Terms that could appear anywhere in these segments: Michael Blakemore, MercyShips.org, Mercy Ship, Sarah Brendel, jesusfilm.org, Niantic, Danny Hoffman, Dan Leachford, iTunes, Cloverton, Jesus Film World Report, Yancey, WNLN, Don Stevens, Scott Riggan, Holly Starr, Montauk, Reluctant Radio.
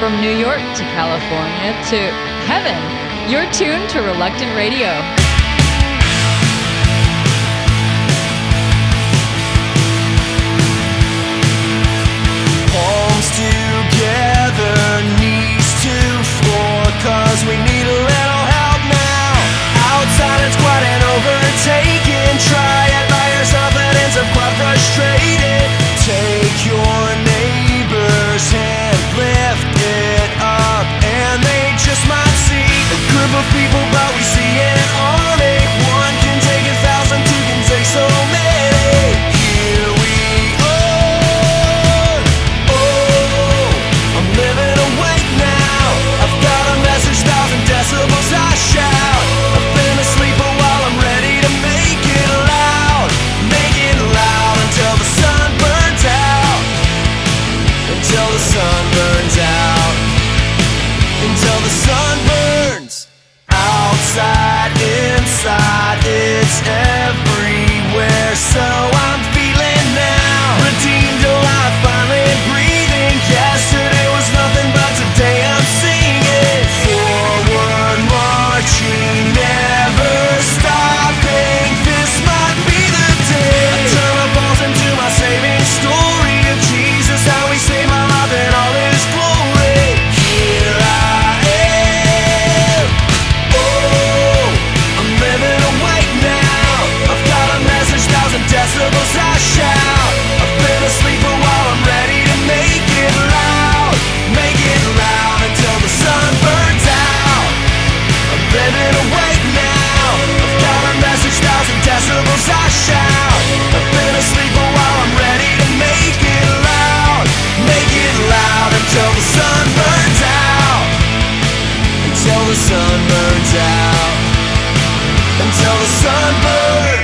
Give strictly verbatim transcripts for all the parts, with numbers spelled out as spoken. From New York to California to heaven, you're tuned to Reluctant Radio. Palms together, knees to floor, cause we need a little help now. Outside it's quite an overtaking, try it by yourself, it ends up quite frustrated. Take your neighbor's hand, lift it up, and they just might see a group of people, but we see an army. One can take a thousand, two can take so many. Here we are, oh, I'm living awake now. I've got a message, thousand decibels I shout. I've been asleep a while, I'm ready to make it loud. Make it loud until the sun burns out. Until the sun burns out. Until the sun burns. Outside, inside, it's everywhere. So I'm feeling now redeemed, alive, finally breathing. Yesterday was nothing but today I'm seeing it. Forward marching, never stopping. This might be the day. I turn my balls into my saving story of Jesus, how he saved my life and all his glory. Here I decibels I shout. I've been asleep a while, I'm ready to make it loud. Make it loud until the sun burns out. I'm living awake now. I've got a message, thousand decibels I shout. I've been asleep a while, I'm ready to make it loud. Make it loud until the sun burns out. Until the sun burns out. Until the sun burns.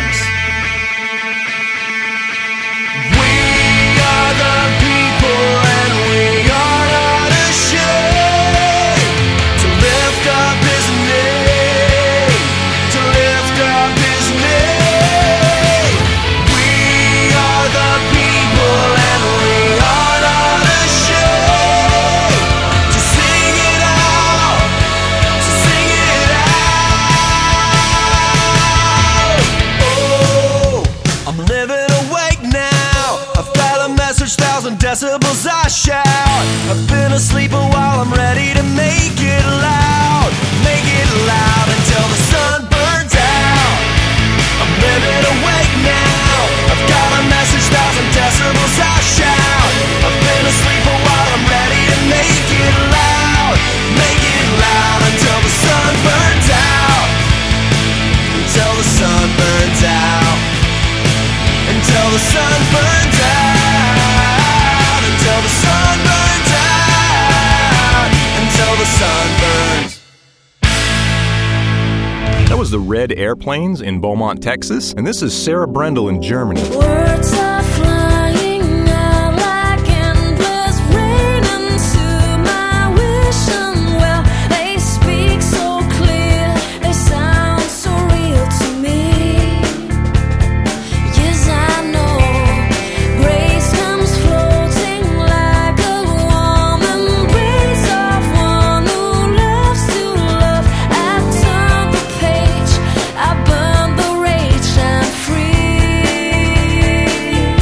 Decibels I shout. I've been asleep a while, I'm ready to make it loud. Make it loud until the sun burns out. I'm living awake now. I've got a message, thousand decibels I shout. I've been asleep a while, I'm ready to make it loud. Make it loud until the sun burns out. Until the sun burns out. Until the sun burns out. Until the sun burns out. Until the sun burns. That was the Red Airplanes in Beaumont, Texas, and this is Sarah Brendel in Germany. Words are flying now like endless rain into my wishing well. They speak so clear, they sound so real to me. Yes, I know. Thank you.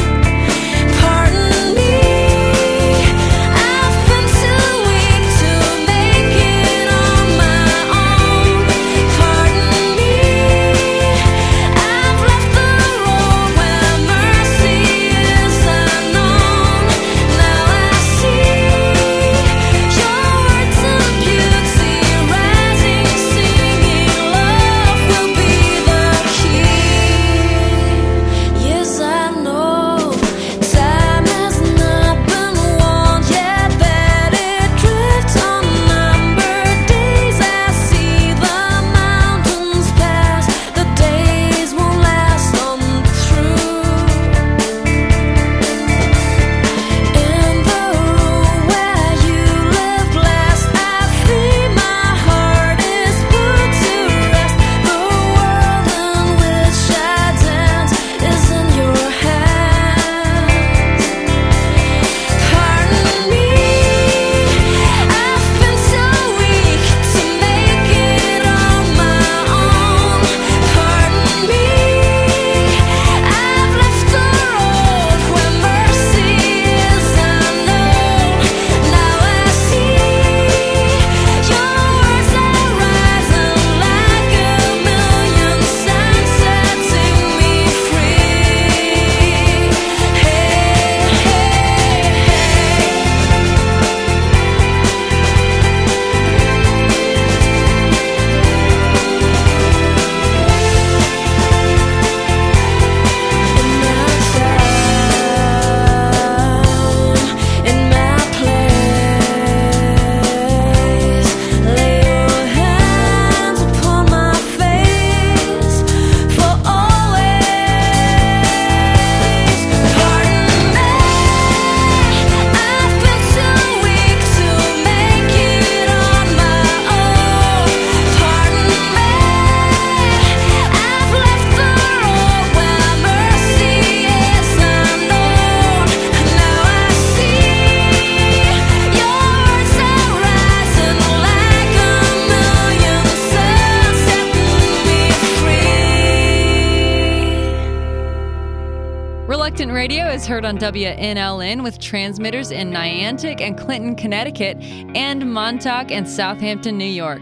is heard on W N L N with transmitters in Niantic and Clinton, Connecticut, and Montauk and Southampton, New York.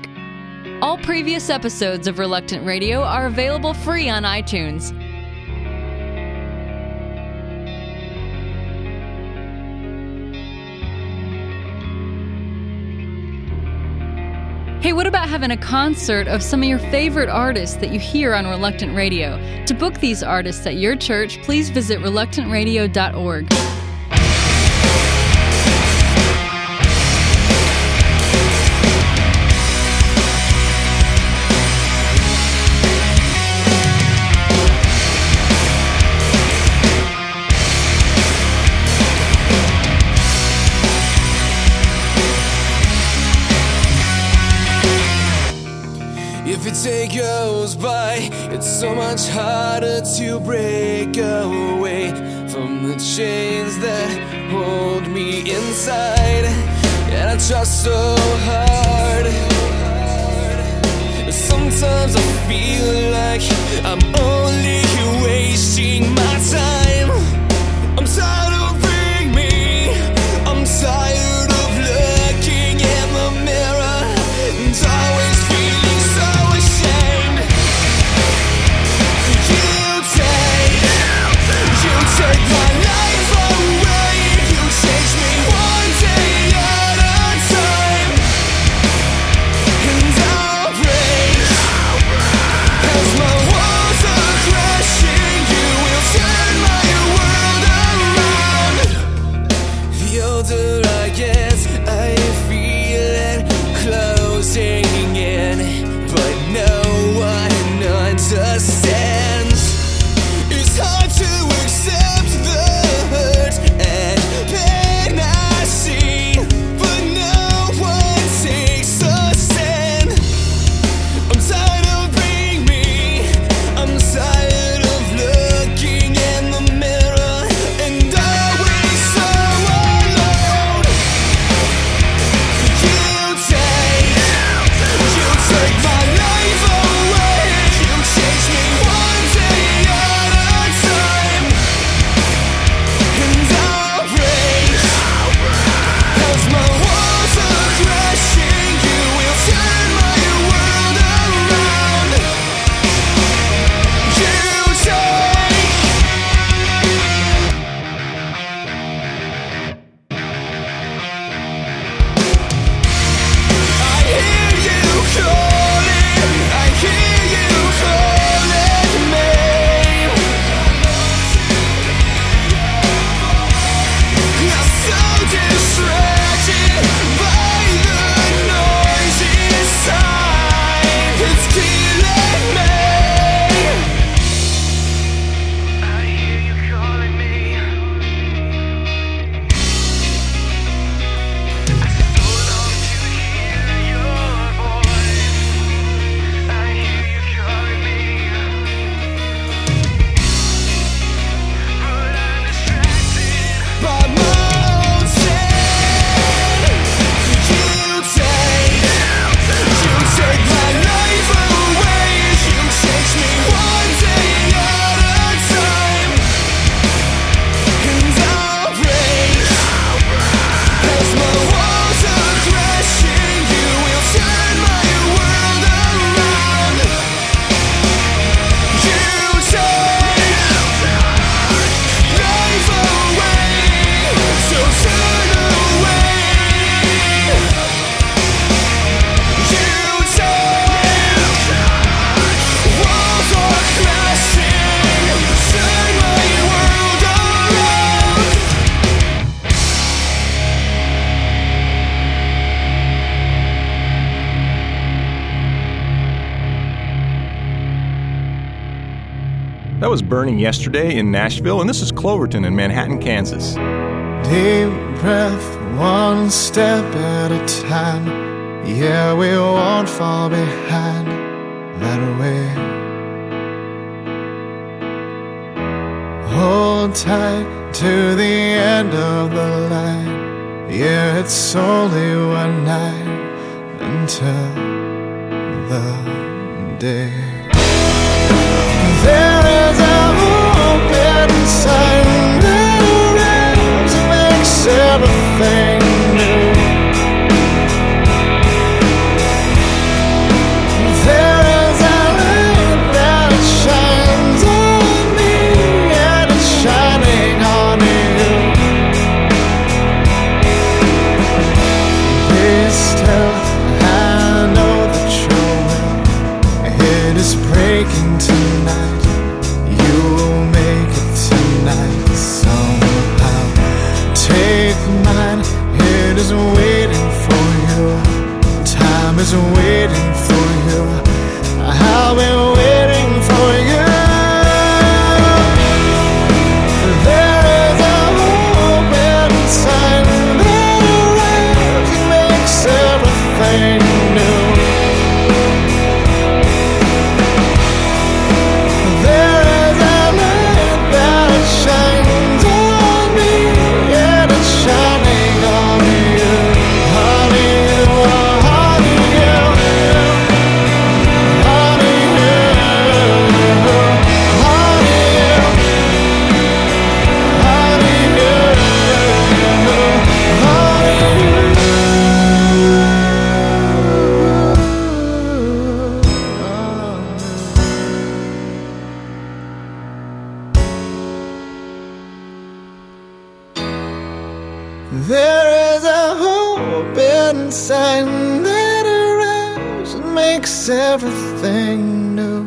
All previous episodes of Reluctant Radio are available free on iTunes. Hey, what about having a concert of some of your favorite artists that you hear on Reluctant Radio? To book these artists at your church, please visit reluctant radio dot org. If the day goes by, it's so much harder to break away from the chains that hold me inside. And I try so hard. Sometimes I feel like I'm only wasting my time. I'm tired of being me. I'm tired of looking in the mirror and always feeling so. Take my life away. You change me one day at a time, and I'll break. As my walls are crashing, you will turn my world around. The older I get, I feel it closing in, but no one understands. It's hard to. Was Burning Yesterday in Nashville, and this is Cloverton in Manhattan, Kansas. Deep breath, one step at a time. Yeah, we won't fall behind that way. Hold tight to the end of the line. Yeah, it's only one night until the day. There is an open sign. inside, and that horizon makes everything new.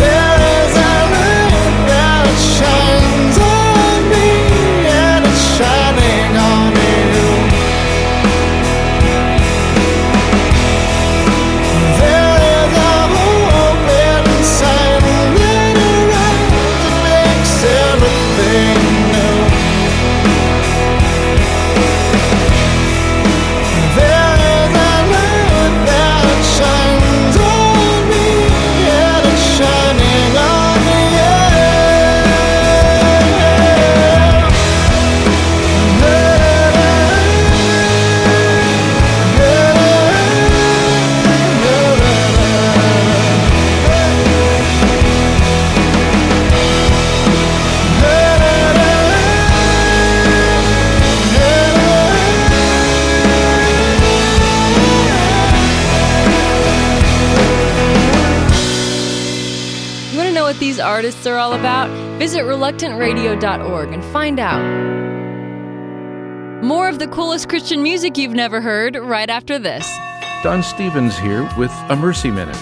There is a light that shines on me, and it's shining on you. There is a hope inside, and that horizon makes everything new. There is a light that shines on me, and it's shining on what these artists are all about? Visit reluctant radio dot org and find out. More of the coolest Christian music you've never heard right after this. Don Stevens here with a Mercy Minute.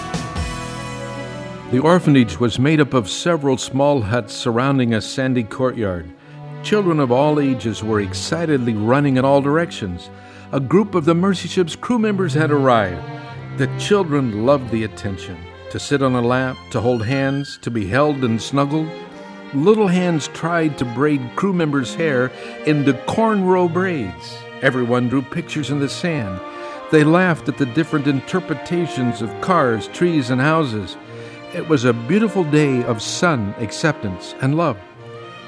The orphanage was made up of several small huts surrounding a sandy courtyard. Children of all ages were excitedly running in all directions. A group of the Mercy Ship's crew members had arrived. The children loved the attention. To sit on a lap, to hold hands, to be held and snuggled. Little hands tried to braid crew members' hair into cornrow braids. Everyone drew pictures in the sand. They laughed at the different interpretations of cars, trees, and houses. It was a beautiful day of sun, acceptance, and love.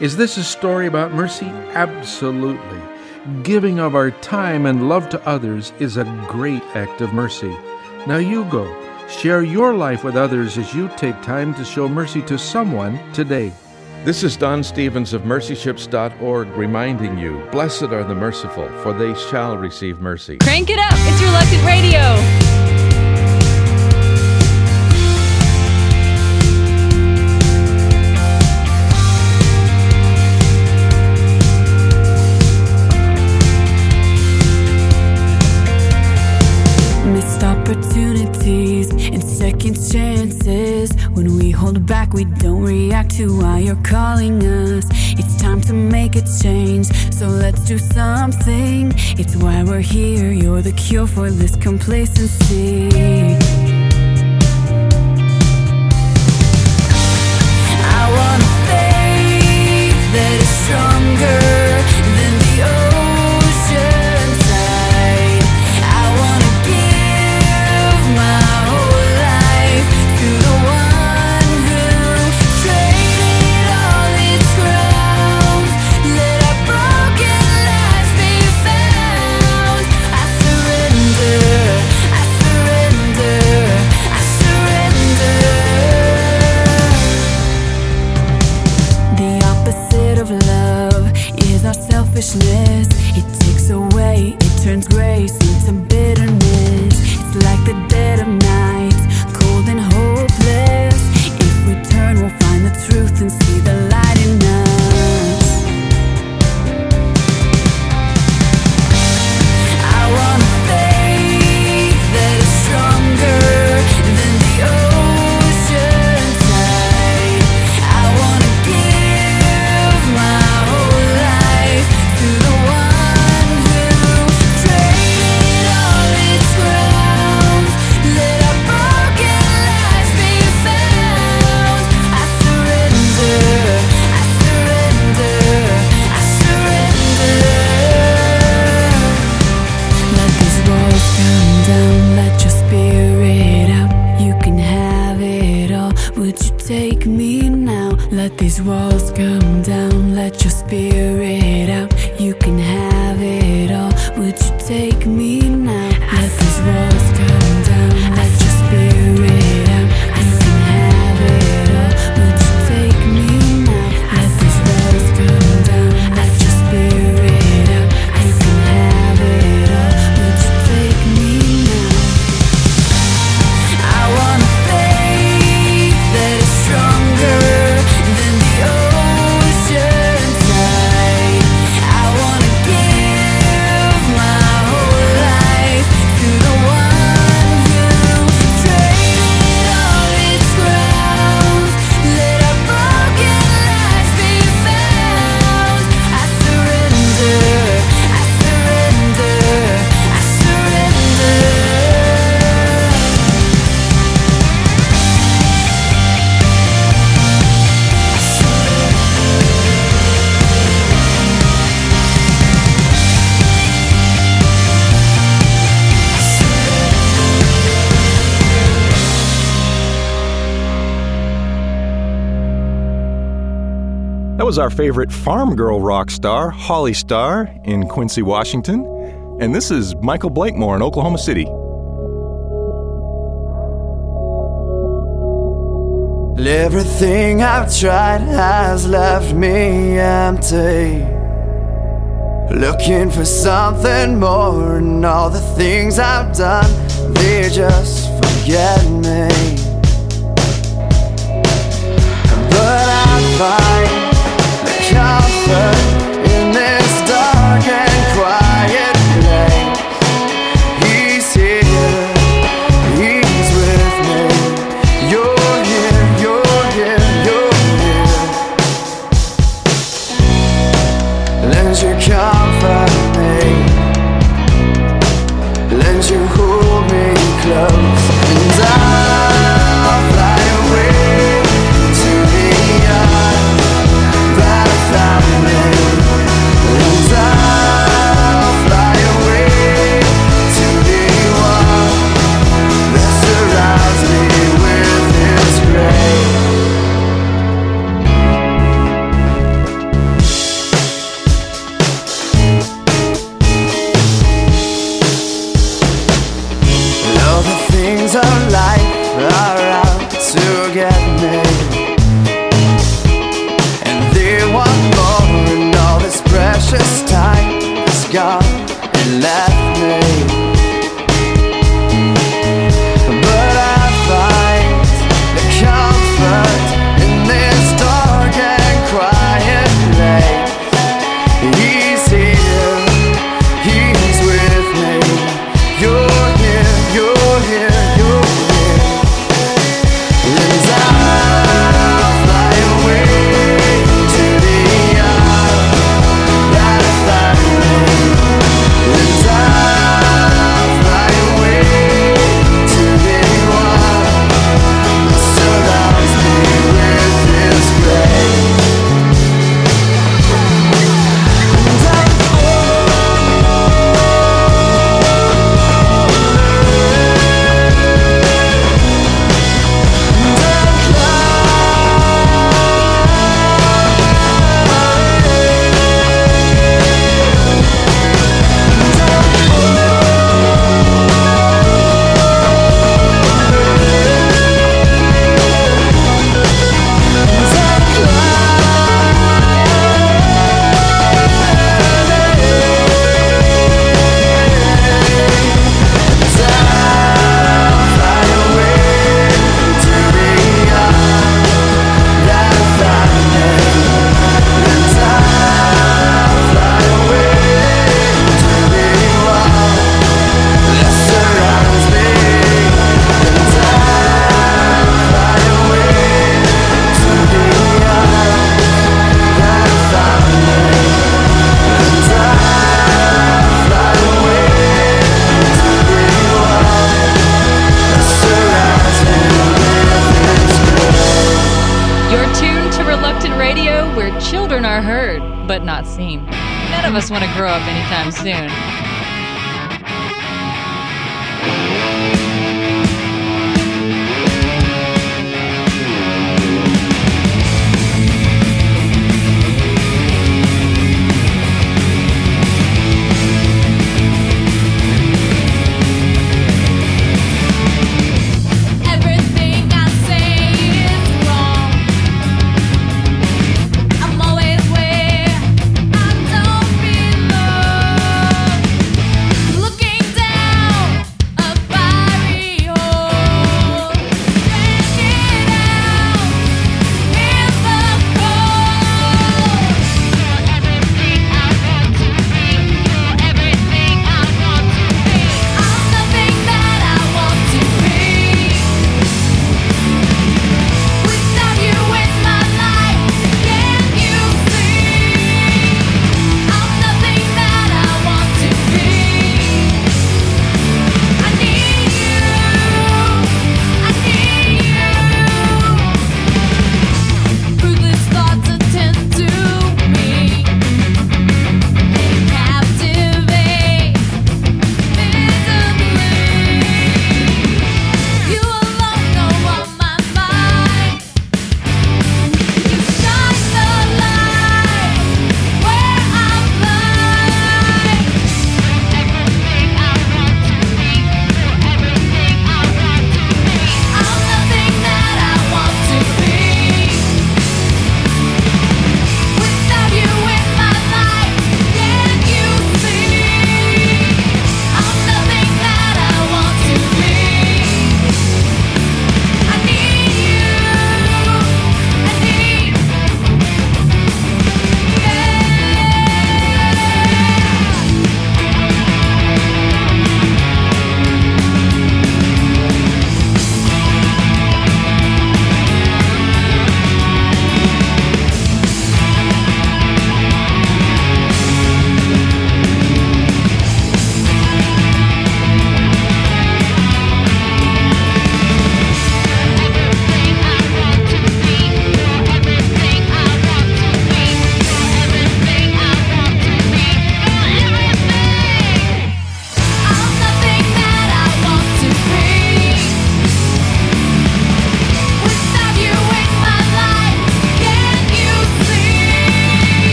Is this a story about mercy? Absolutely. Giving of our time and love to others is a great act of mercy. Now you go. Share your life with others as you take time to show mercy to someone today. This is Don Stevens of mercy ships dot org reminding you, blessed are the merciful, for they shall receive mercy. Crank it up. It's Reluctant Radio. Chances. When we hold back, we don't react to why you're calling us. It's time to make a change, so let's do something. It's why we're here. You're the cure for this complacency. I want a faith that is stronger than the ocean tide. I want to give my selfishness. It takes away, it turns grace into bitterness. It's like the dead of night, cold and hopeless. If we turn, we'll find the truth and see the light in us. I want a faith that is stronger than the ocean tide. I want to give my yeah. was our favorite farm girl rock star, Holly Starr, in Quincy, Washington. And this is Michael Blakemore in Oklahoma City. Everything I've tried has left me empty, looking for something more, and all the things I've done, they just forget me. But I find the comfort in this dark and quiet place. He's here, he's with me. You're here, you're here, you're here. Lend your comfort me, lend your hold me close, and I'll fly away.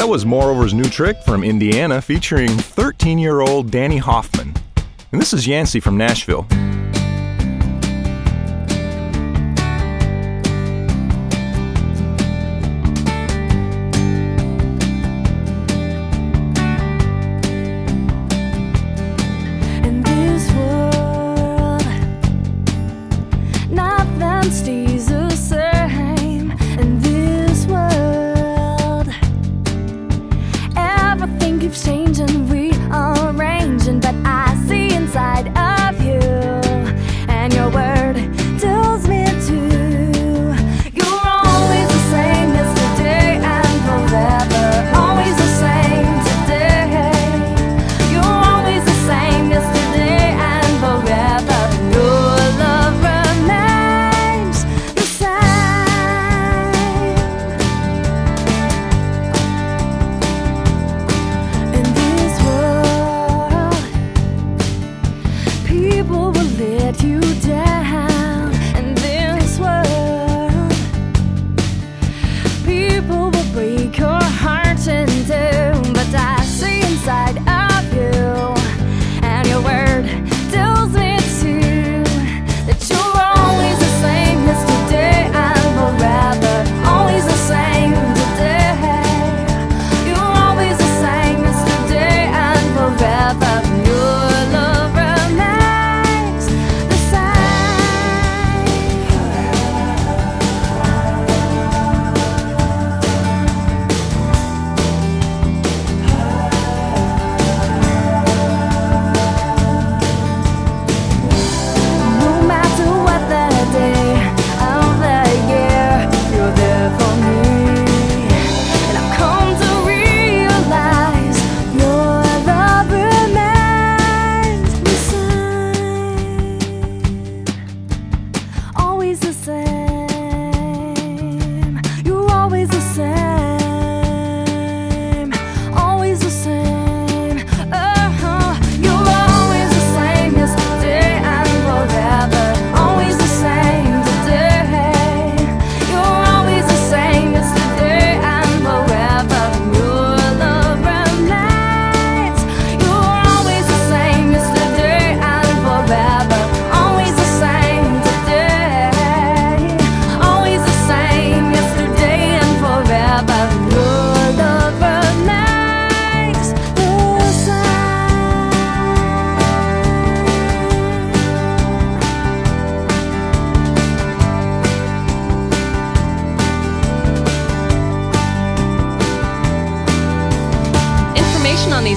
That was Moreover's new trick from Indiana featuring thirteen-year-old Danny Hoffman. And this is Yancey from Nashville.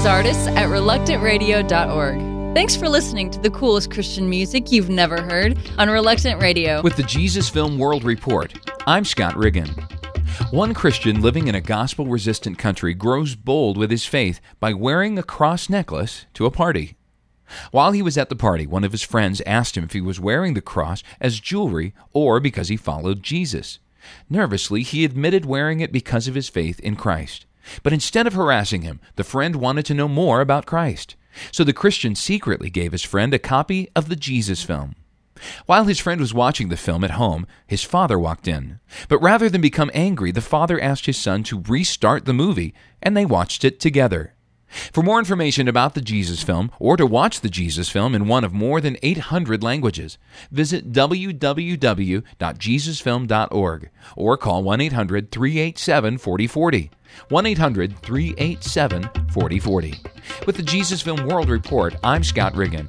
Artists at reluctant radio dot org. Thanks for listening to the coolest Christian music you've never heard on Reluctant Radio. With the Jesus Film World Report, I'm Scott Riggan. One Christian living in a gospel-resistant country grows bold with his faith by wearing a cross necklace to a party. While he was at the party, one of his friends asked him if he was wearing the cross as jewelry or because he followed Jesus. Nervously, he admitted wearing it because of his faith in Christ. But instead of harassing him, the friend wanted to know more about Christ. So the Christian secretly gave his friend a copy of the Jesus film. While his friend was watching the film at home, his father walked in. But rather than become angry, the father asked his son to restart the movie, and they watched it together. For more information about the Jesus film, or to watch the Jesus film in one of more than eight hundred languages, visit w w w dot jesus film dot org or call one eight hundred three eight seven four zero four zero. one eight hundred three eight seven four zero four zero. With the Jesus Film World Report, I'm Scott Riggan.